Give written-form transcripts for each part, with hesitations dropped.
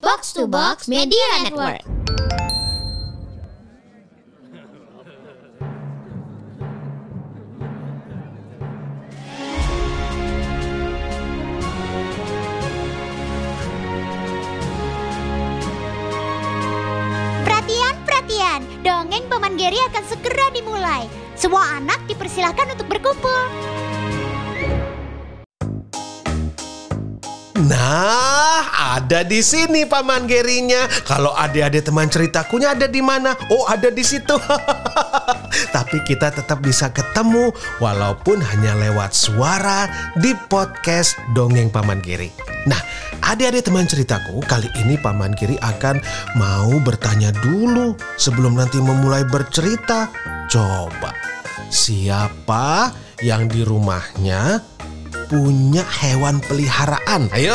Box to Box Media Network. Perhatian, dongeng Paman Geri akan segera dimulai. Semua anak dipersilahkan untuk berkumpul. Nah, ada di sini Paman Gerinya. Kalau adik-adik teman ceritakunya ada di mana? Oh, ada di situ. Tapi kita tetap bisa ketemu walaupun hanya lewat suara di podcast Dongeng Paman Geri. Nah, adik-adik teman ceritaku, kali ini Paman Geri akan mau bertanya dulu sebelum nanti memulai bercerita. Coba, siapa yang di rumahnya punya hewan peliharaan? Ayo,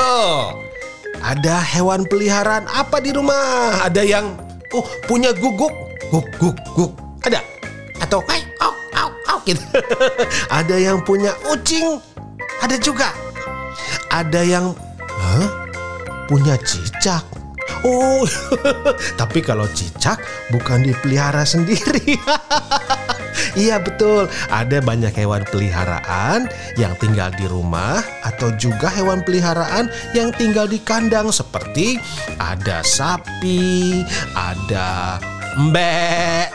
ada hewan peliharaan apa di rumah? Ada yang punya guguk, guguk, ada? Atau au gitu. Ada yang punya ucing, ada juga. Ada yang punya cicak. Oh, tapi kalau cicak bukan dipelihara sendiri. Iya betul, ada banyak hewan peliharaan yang tinggal di rumah atau juga hewan peliharaan yang tinggal di kandang, seperti ada sapi, ada mbek,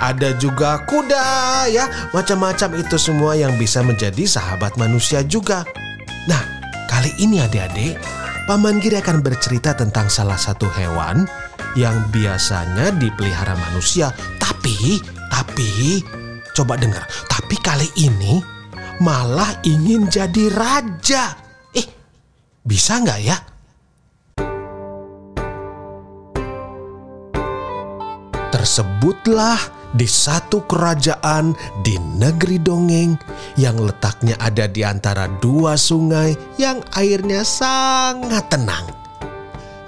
ada juga kuda, ya, macam-macam itu semua yang bisa menjadi sahabat manusia juga. Nah, kali ini adik-adik, Paman Geri akan bercerita tentang salah satu hewan yang biasanya dipelihara manusia, tapi coba dengar, tapi kali ini malah ingin jadi raja. Bisa nggak ya? Tersebutlah di satu kerajaan di negeri dongeng yang letaknya ada di antara dua sungai yang airnya sangat tenang.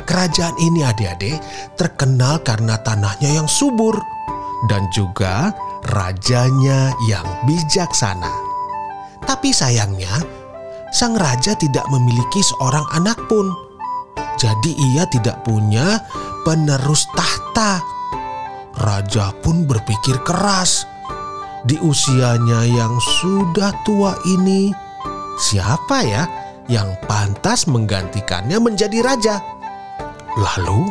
Kerajaan ini adik-adik terkenal karena tanahnya yang subur dan juga rajanya yang bijaksana. Tapi sayangnya, sang raja tidak memiliki seorang anak pun. Jadi ia tidak punya penerus tahta. Raja pun berpikir keras. Di usianya yang sudah tua ini, siapa ya yang pantas menggantikannya menjadi raja? Lalu,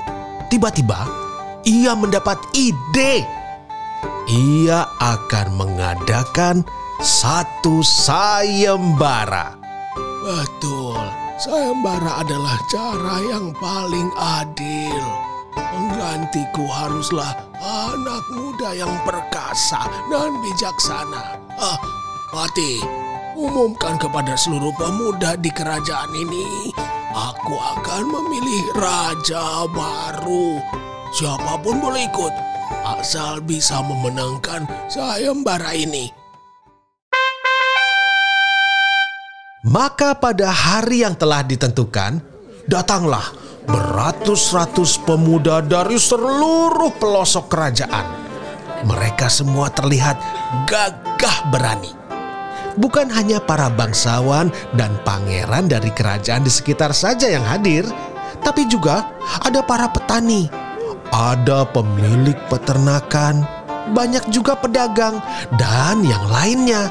tiba-tiba ia mendapat ide. Ia akan mengadakan satu sayembara. Betul, sayembara adalah cara yang paling adil. Penggantiku haruslah anak muda yang perkasa dan bijaksana. Pati, umumkan kepada seluruh pemuda di kerajaan ini, aku akan memilih raja baru. Siapapun boleh ikut, asal bisa memenangkan sayembara ini. Maka pada hari yang telah ditentukan, datanglah beratus-ratus pemuda dari seluruh pelosok kerajaan. Mereka semua terlihat gagah berani. Bukan hanya para bangsawan dan pangeran dari kerajaan di sekitar saja yang hadir, tapi juga ada para petani, ada pemilik peternakan, banyak juga pedagang, dan yang lainnya.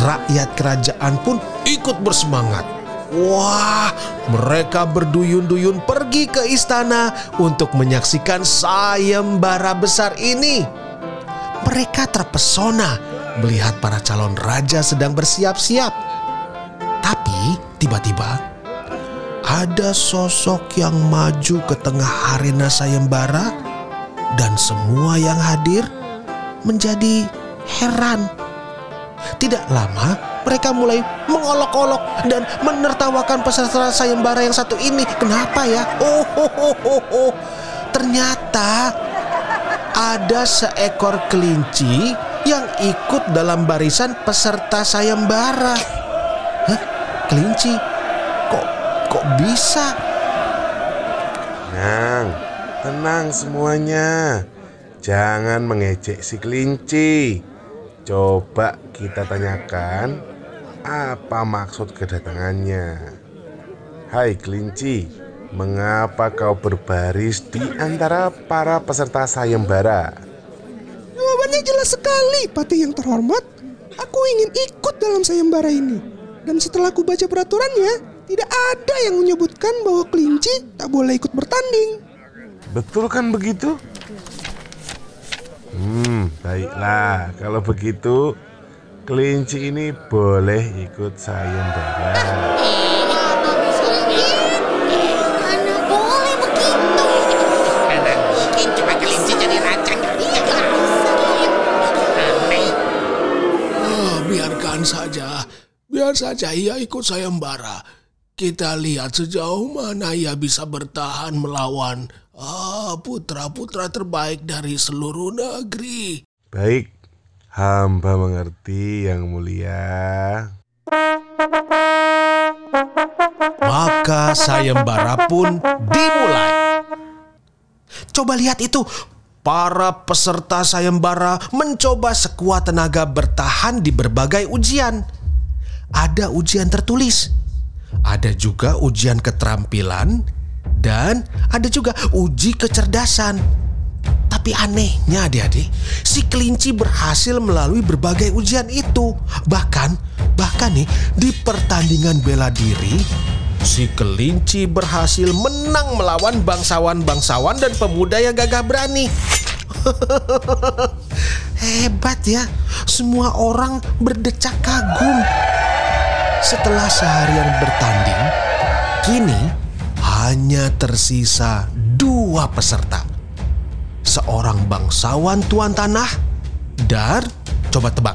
Rakyat kerajaan pun ikut bersemangat. Wah, mereka berduyun-duyun pergi ke istana untuk menyaksikan sayembara besar ini. Mereka terpesona melihat para calon raja sedang bersiap-siap. Tapi tiba-tiba ada sosok yang maju ke tengah arena sayembara dan semua yang hadir menjadi heran. Tidak lama mereka mulai mengolok-olok dan menertawakan peserta sayembara yang satu ini. Kenapa ya? Ternyata ada seekor kelinci yang ikut dalam barisan peserta sayembara. Kelinci? Kok bisa? Tenang semuanya. Jangan mengejek si kelinci. Coba kita tanyakan apa maksud kedatangannya. Hai kelinci, Mengapa kau berbaris di antara para peserta sayembara? Jawabannya jelas sekali, Patih yang terhormat. Aku ingin ikut dalam sayembara ini. Dan setelah aku baca peraturannya, tidak ada yang menyebutkan bahwa kelinci tak boleh ikut bertanding. Betul kan begitu? Baiklah, kalau begitu kelinci ini boleh ikut sayembara. Biar saja ia ikut sayembara. Kita lihat sejauh mana ia bisa bertahan melawan putra-putra terbaik dari seluruh negeri. Baik, hamba mengerti yang mulia. Maka sayembara pun dimulai. Coba lihat itu. Para peserta sayembara mencoba sekuat tenaga bertahan di berbagai ujian. Ada ujian tertulis, ada juga ujian keterampilan, dan ada juga uji kecerdasan. Tapi anehnya adik-adik, si kelinci berhasil melalui berbagai ujian itu. Bahkan nih di pertandingan bela diri, si kelinci berhasil menang melawan bangsawan-bangsawan dan pemuda yang gagah berani. Hebat ya, semua orang berdecak kagum. Setelah seharian bertanding, kini hanya tersisa 2 peserta. Seorang bangsawan tuan tanah dan, coba tebak.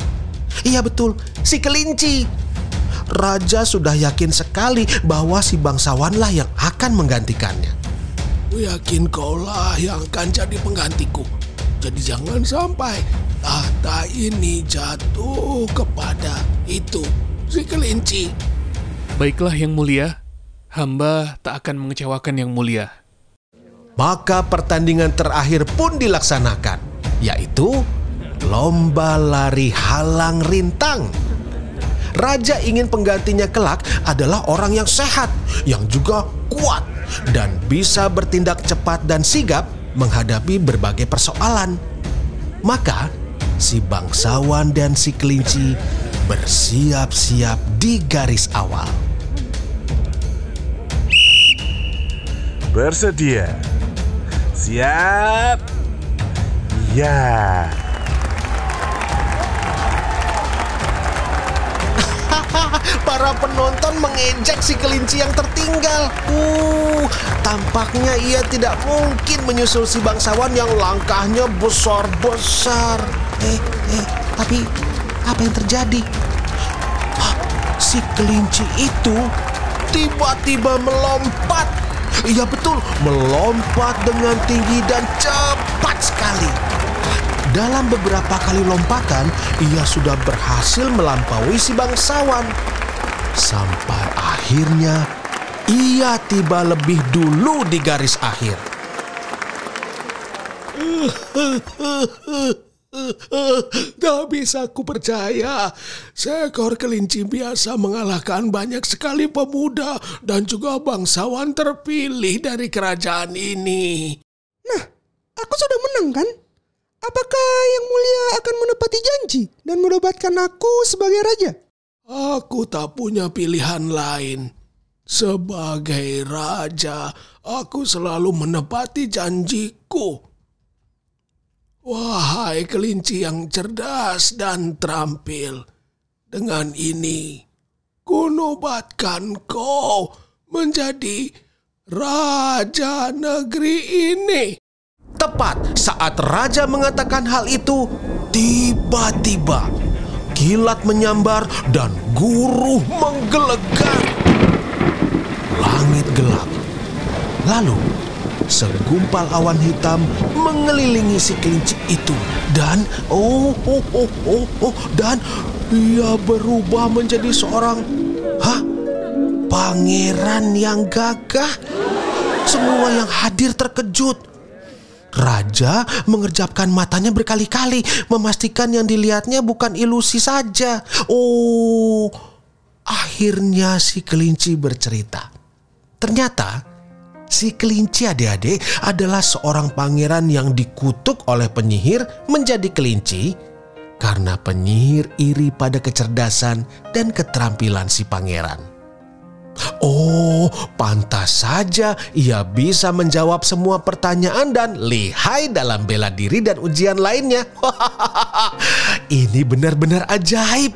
Iya betul, si kelinci. Raja sudah yakin sekali bahwa si bangsawanlah yang akan menggantikannya. Aku yakin kaulah yang akan jadi penggantiku. Jadi jangan sampai tahta ini jatuh kepada itu, si kelinci. Baiklah yang mulia, hamba tak akan mengecewakan yang mulia. Maka pertandingan terakhir pun dilaksanakan, yaitu lomba lari halang rintang. Raja ingin penggantinya kelak adalah orang yang sehat, yang juga kuat, dan bisa bertindak cepat dan sigap menghadapi berbagai persoalan. Maka si bangsawan dan si kelinci bersiap-siap di garis awal. Bersedia? Siap? Ya. Para penonton mengejek si kelinci yang tertinggal. Tampaknya ia tidak mungkin menyusul si bangsawan yang langkahnya besar-besar. Tapi apa yang terjadi? Si kelinci itu tiba-tiba melompat. Iya betul, melompat dengan tinggi dan cepat sekali. Dalam beberapa kali lompatan, ia sudah berhasil melampaui si bangsawan. Sampai akhirnya, ia tiba lebih dulu di garis akhir. Tak bisa ku percaya, seekor kelinci biasa mengalahkan banyak sekali pemuda dan juga bangsawan terpilih dari kerajaan ini. Nah, aku sudah menang kan? Apakah yang mulia akan menepati janji dan menobatkan aku sebagai raja? Aku tak punya pilihan lain. Sebagai raja, aku selalu menepati janjiku. Wahai kelinci yang cerdas dan terampil, dengan ini kunobatkan kau menjadi raja negeri ini. Tepat saat raja mengatakan hal itu, tiba-tiba kilat menyambar dan guruh menggelegar. Langit gelap. Lalu segumpal awan hitam mengelilingi si kelinci itu dan dan ia berubah menjadi seorang pangeran yang gagah. Semua yang hadir terkejut. Raja mengerjapkan matanya berkali-kali memastikan yang dilihatnya bukan ilusi saja. Akhirnya si kelinci bercerita. Ternyata Si kelinci adik-adik adalah seorang pangeran yang dikutuk oleh penyihir menjadi kelinci karena penyihir iri pada kecerdasan dan keterampilan si pangeran. Oh, pantas saja ia bisa menjawab semua pertanyaan dan lihai dalam bela diri dan ujian lainnya. Ini benar-benar ajaib.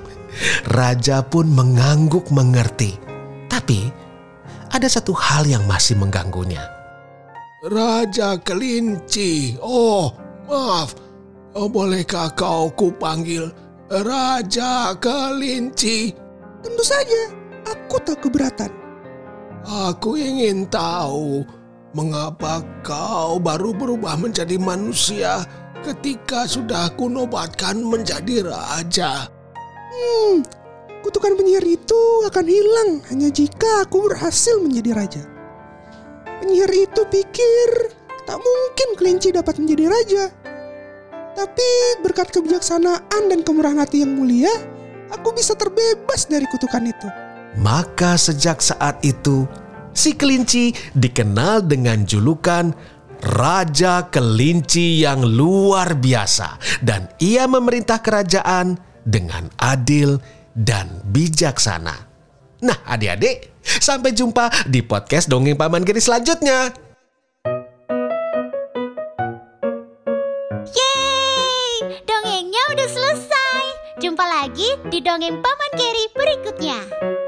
Raja pun mengangguk mengerti. Tapi ada satu hal yang masih mengganggunya. Raja Kelinci, oh maaf, bolehkah kau kupanggil Raja Kelinci? Tentu saja, aku tak keberatan. Aku ingin tahu mengapa kau baru berubah menjadi manusia ketika sudah kunobatkan menjadi raja. Kutukan penyihir itu akan hilang hanya jika aku berhasil menjadi raja. Penyihir itu pikir tak mungkin kelinci dapat menjadi raja. Tapi berkat kebijaksanaan dan kemurahan hati yang mulia, aku bisa terbebas dari kutukan itu. Maka sejak saat itu, si kelinci dikenal dengan julukan Raja Kelinci yang luar biasa. Dan ia memerintah kerajaan dengan adil dan bijaksana. Nah adik-adik, sampai jumpa di podcast Dongeng Paman Geri selanjutnya. Yeay, dongengnya udah selesai. Jumpa lagi di Dongeng Paman Geri berikutnya.